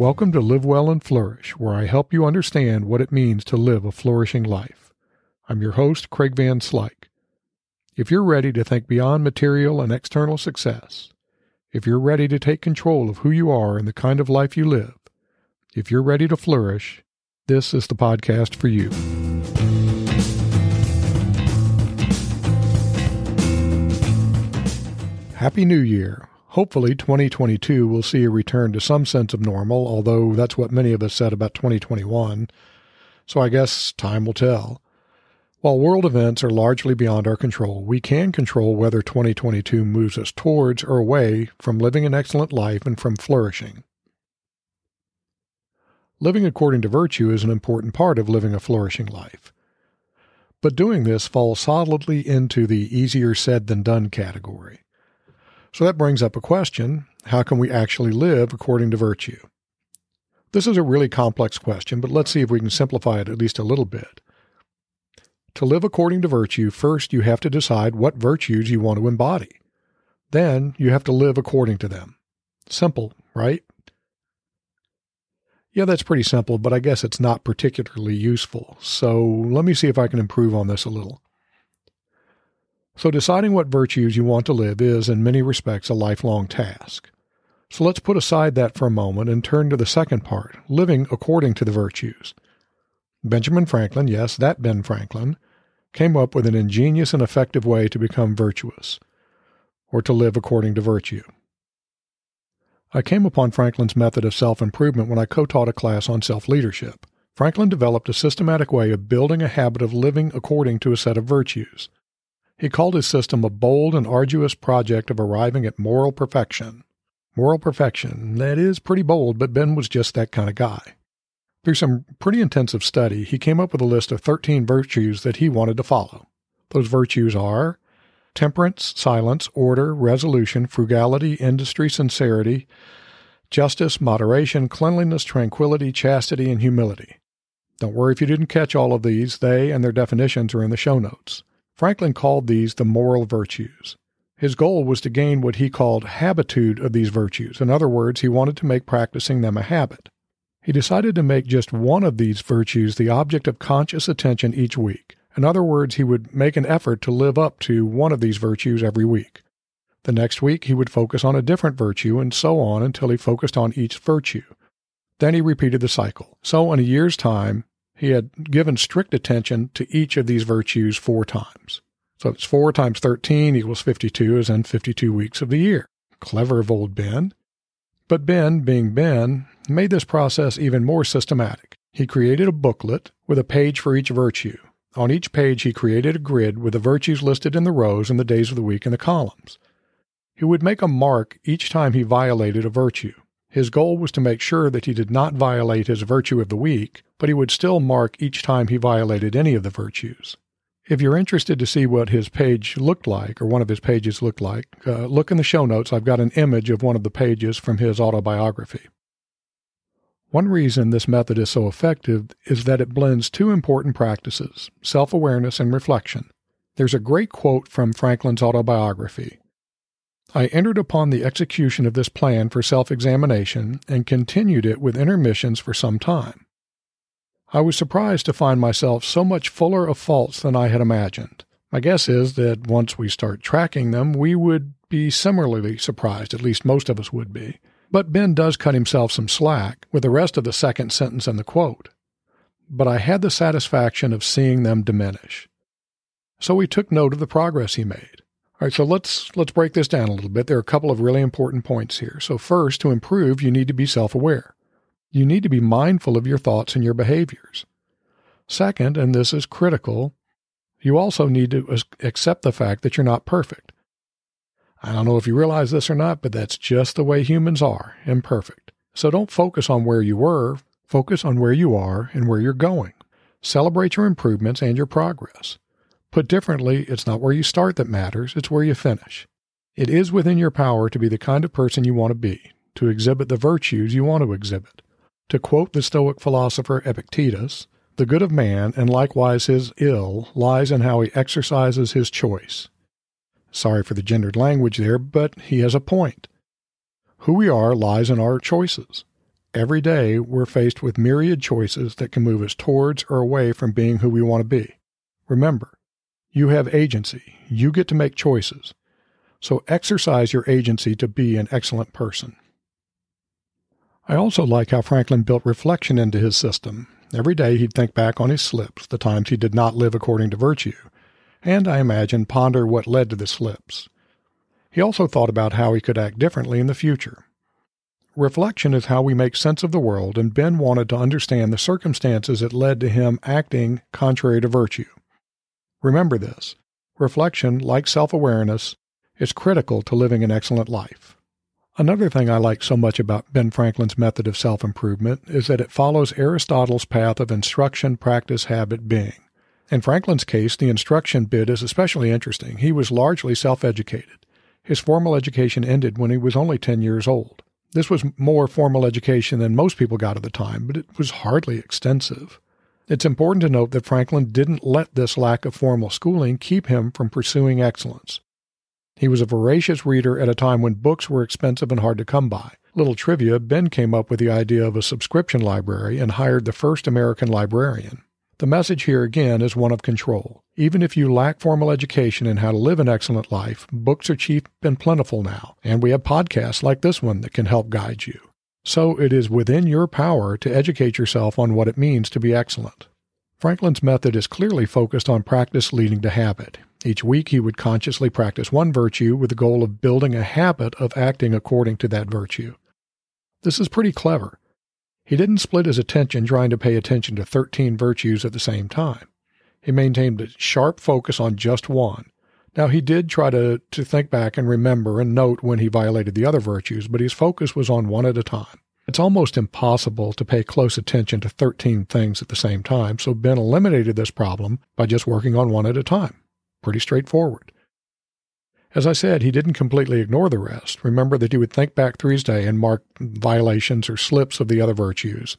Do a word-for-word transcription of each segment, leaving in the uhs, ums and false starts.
Welcome to Live Well and Flourish, where I help you understand what it means to live a flourishing life. I'm your host, Craig Van Slyke. If you're ready to think beyond material and external success, if you're ready to take control of who you are and the kind of life you live, if you're ready to flourish, this is the podcast for you. Happy New Year. Hopefully twenty twenty-two will see a return to some sense of normal, although that's what many of us said about twenty twenty-one, so I guess time will tell. While world events are largely beyond our control, we can control whether twenty twenty-two moves us towards or away from living an excellent life and from flourishing. Living according to virtue is an important part of living a flourishing life. But doing this falls solidly into the easier said than done category. So that brings up a question: how can we actually live according to virtue? This is a really complex question, but let's see if we can simplify it at least a little bit. To live according to virtue, first you have to decide what virtues you want to embody. Then you have to live according to them. Simple, right? Yeah, that's pretty simple, but I guess it's not particularly useful. So let me see if I can improve on this a little. So deciding what virtues you want to live is, in many respects, a lifelong task. So let's put aside that for a moment and turn to the second part, living according to the virtues. Benjamin Franklin, yes, that Ben Franklin, came up with an ingenious and effective way to become virtuous, or to live according to virtue. I came upon Franklin's method of self-improvement when I co-taught a class on self-leadership. Franklin developed a systematic way of building a habit of living according to a set of virtues. He called his system a bold and arduous project of arriving at moral perfection. Moral perfection, that is pretty bold, but Ben was just that kind of guy. Through some pretty intensive study, he came up with a list of thirteen virtues that he wanted to follow. Those virtues are temperance, silence, order, resolution, frugality, industry, sincerity, justice, moderation, cleanliness, tranquility, chastity, and humility. Don't worry if you didn't catch all of these. They and their definitions are in the show notes. Franklin called these the moral virtues. His goal was to gain what he called habitude of these virtues. In other words, he wanted to make practicing them a habit. He decided to make just one of these virtues the object of conscious attention each week. In other words, he would make an effort to live up to one of these virtues every week. The next week, he would focus on a different virtue, and so on until he focused on each virtue. Then he repeated the cycle. So in a year's time, he had given strict attention to each of these virtues four times. So it's four times thirteen equals fifty-two, as in fifty-two weeks of the year. Clever of old Ben. But Ben, being Ben, made this process even more systematic. He created a booklet with a page for each virtue. On each page, he created a grid with the virtues listed in the rows and the days of the week in the columns. He would make a mark each time he violated a virtue. His goal was to make sure that he did not violate his virtue of the week, but he would still mark each time he violated any of the virtues. If you're interested to see what his page looked like, or one of his pages looked like, uh, look in the show notes. I've got an image of one of the pages from his autobiography. One reason this method is so effective is that it blends two important practices, self-awareness and reflection. There's a great quote from Franklin's autobiography. "I entered upon the execution of this plan for self-examination and continued it with intermissions for some time. I was surprised to find myself so much fuller of faults than I had imagined. My guess is that once we start tracking them, we would be similarly surprised, at least most of us would be. But Ben does cut himself some slack with the rest of the second sentence in the quote. But I had the satisfaction of seeing them diminish." So we took note of the progress he made. All right, so let's let's break this down a little bit. There are a couple of really important points here. So first, to improve, you need to be self-aware. You need to be mindful of your thoughts and your behaviors. Second, and this is critical, you also need to accept the fact that you're not perfect. I don't know if you realize this or not, but that's just the way humans are, imperfect. So don't focus on where you were, focus on where you are and where you're going. Celebrate your improvements and your progress. Put differently, it's not where you start that matters, it's where you finish. It is within your power to be the kind of person you want to be, to exhibit the virtues you want to exhibit. To quote the Stoic philosopher Epictetus, "The good of man, and likewise his ill, lies in how he exercises his choice." Sorry for the gendered language there, but he has a point. Who we are lies in our choices. Every day, we're faced with myriad choices that can move us towards or away from being who we want to be. Remember, you have agency. You get to make choices. So exercise your agency to be an excellent person. I also like how Franklin built reflection into his system. Every day he'd think back on his slips, the times he did not live according to virtue, and, I imagine, ponder what led to the slips. He also thought about how he could act differently in the future. Reflection is how we make sense of the world, and Ben wanted to understand the circumstances that led to him acting contrary to virtue. Remember this. Reflection, like self-awareness, is critical to living an excellent life. Another thing I like so much about Ben Franklin's method of self-improvement is that it follows Aristotle's path of instruction, practice, habit, being. In Franklin's case, the instruction bit is especially interesting. He was largely self-educated. His formal education ended when he was only ten years old. This was more formal education than most people got at the time, but it was hardly extensive. It's important to note that Franklin didn't let this lack of formal schooling keep him from pursuing excellence. He was a voracious reader at a time when books were expensive and hard to come by. Little trivia, Ben came up with the idea of a subscription library and hired the first American librarian. The message here again is one of control. Even if you lack formal education in how to live an excellent life, books are cheap and plentiful now, and we have podcasts like this one that can help guide you. So it is within your power to educate yourself on what it means to be excellent. Franklin's method is clearly focused on practice leading to habit. Each week he would consciously practice one virtue with the goal of building a habit of acting according to that virtue. This is pretty clever. He didn't split his attention trying to pay attention to thirteen virtues at the same time. He maintained a sharp focus on just one. Now, he did try to, to think back and remember and note when he violated the other virtues, but his focus was on one at a time. It's almost impossible to pay close attention to thirteen things at the same time, so Ben eliminated this problem by just working on one at a time. Pretty straightforward. As I said, he didn't completely ignore the rest. Remember that he would think back through his day and mark violations or slips of the other virtues.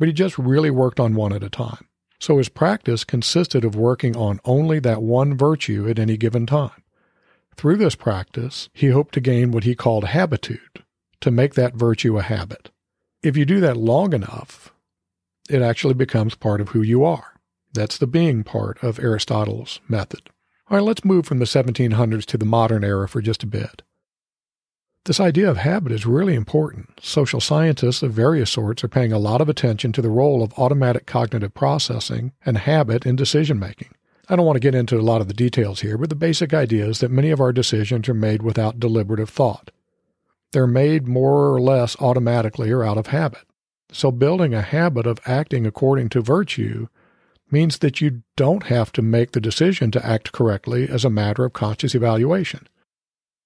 But he just really worked on one at a time. So his practice consisted of working on only that one virtue at any given time. Through this practice, he hoped to gain what he called habitude, to make that virtue a habit. If you do that long enough, it actually becomes part of who you are. That's the being part of Aristotle's method. All right, let's move from the seventeen hundreds to the modern era for just a bit. This idea of habit is really important. Social scientists of various sorts are paying a lot of attention to the role of automatic cognitive processing and habit in decision-making. I don't want to get into a lot of the details here, but the basic idea is that many of our decisions are made without deliberative thought. They're made more or less automatically or out of habit. So building a habit of acting according to virtue means that you don't have to make the decision to act correctly as a matter of conscious evaluation.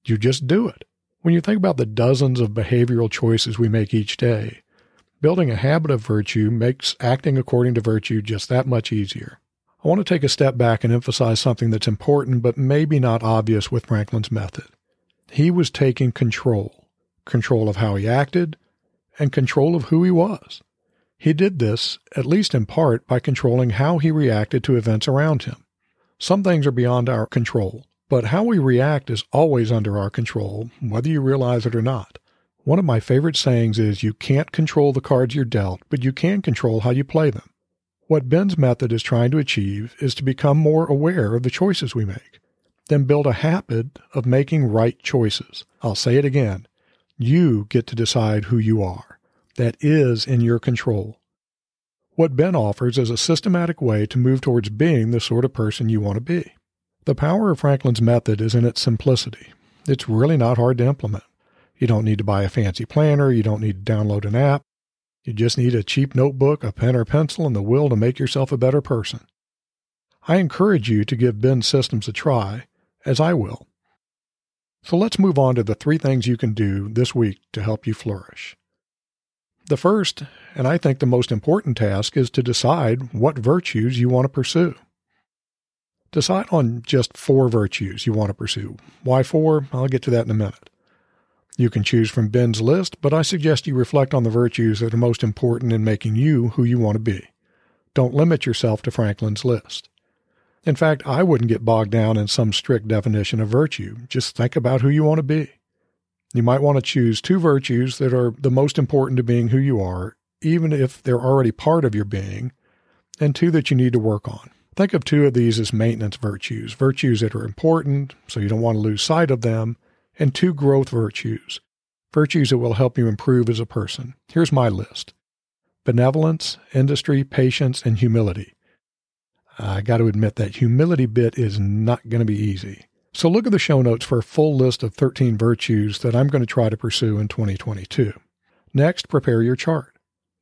You just do it. When you think about the dozens of behavioral choices we make each day, building a habit of virtue makes acting according to virtue just that much easier. I want to take a step back and emphasize something that's important but maybe not obvious with Franklin's method. He was taking control, control of how he acted, and control of who he was. He did this, at least in part, by controlling how he reacted to events around him. Some things are beyond our control, but how we react is always under our control, whether you realize it or not. One of my favorite sayings is, you can't control the cards you're dealt, but you can control how you play them. What Ben's method is trying to achieve is to become more aware of the choices we make, then build a habit of making right choices. I'll say it again. You get to decide who you are. That is in your control. What Ben offers is a systematic way to move towards being the sort of person you want to be. The power of Franklin's method is in its simplicity. It's really not hard to implement. You don't need to buy a fancy planner. You don't need to download an app. You just need a cheap notebook, a pen or pencil, and the will to make yourself a better person. I encourage you to give Ben's systems a try, as I will. So let's move on to the three things you can do this week to help you flourish. The first, and I think the most important task, is to decide what virtues you want to pursue. Decide on just four virtues you want to pursue. Why four? I'll get to that in a minute. You can choose from Ben's list, but I suggest you reflect on the virtues that are most important in making you who you want to be. Don't limit yourself to Franklin's list. In fact, I wouldn't get bogged down in some strict definition of virtue. Just think about who you want to be. You might want to choose two virtues that are the most important to being who you are, even if they're already part of your being, and two that you need to work on. Think of two of these as maintenance virtues, virtues that are important, so you don't want to lose sight of them, and two growth virtues, virtues that will help you improve as a person. Here's my list: benevolence, industry, patience, and humility. I got to admit that humility bit is not going to be easy. So look at the show notes for a full list of thirteen virtues that I'm going to try to pursue in twenty twenty-two. Next, prepare your chart.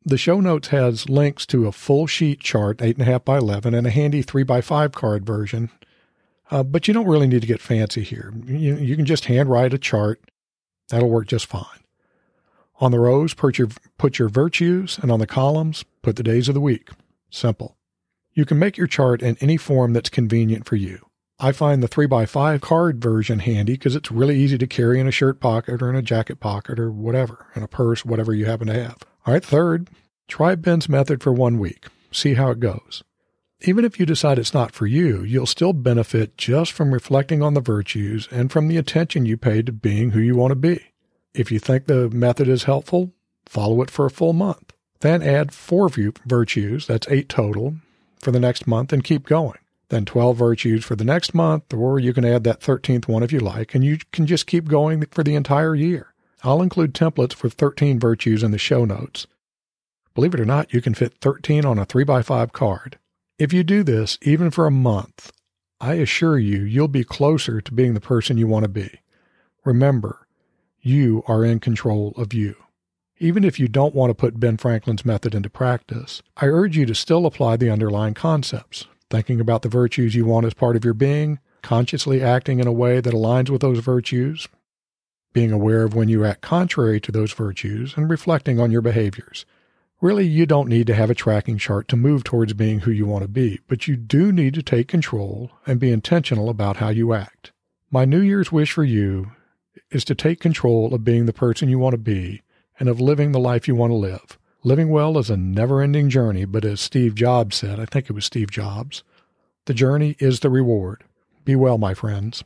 The show notes has links to a full sheet chart, eight and a half by eleven, and a handy three by five card version. Uh, but you don't really need to get fancy here. You, you can just handwrite a chart. That'll work just fine. On the rows, put your, put your virtues, and on the columns, put the days of the week. Simple. You can make your chart in any form that's convenient for you. I find the three by five card version handy because it's really easy to carry in a shirt pocket or in a jacket pocket or whatever, in a purse, whatever you happen to have. All right, third, try Ben's method for one week. See how it goes. Even if you decide it's not for you, you'll still benefit just from reflecting on the virtues and from the attention you pay to being who you want to be. If you think the method is helpful, follow it for a full month. Then add four virtues, that's eight total, for the next month and keep going. Then twelve virtues for the next month, or you can add that thirteenth one if you like, and you can just keep going for the entire year. I'll include templates for thirteen virtues in the show notes. Believe it or not, you can fit thirteen on a three by five card. If you do this, even for a month, I assure you, you'll be closer to being the person you want to be. Remember, you are in control of you. Even if you don't want to put Ben Franklin's method into practice, I urge you to still apply the underlying concepts, thinking about the virtues you want as part of your being, consciously acting in a way that aligns with those virtues, being aware of when you act contrary to those virtues, and reflecting on your behaviors. Really, you don't need to have a tracking chart to move towards being who you want to be, but you do need to take control and be intentional about how you act. My New Year's wish for you is to take control of being the person you want to be and of living the life you want to live. Living well is a never-ending journey, but as Steve Jobs said, I think it was Steve Jobs, the journey is the reward. Be well, my friends.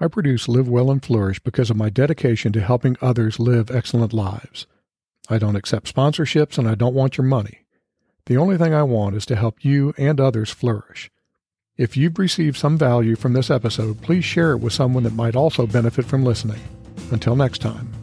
I produce Live Well and Flourish because of my dedication to helping others live excellent lives. I don't accept sponsorships, and I don't want your money. The only thing I want is to help you and others flourish. If you've received some value from this episode, please share it with someone that might also benefit from listening. Until next time.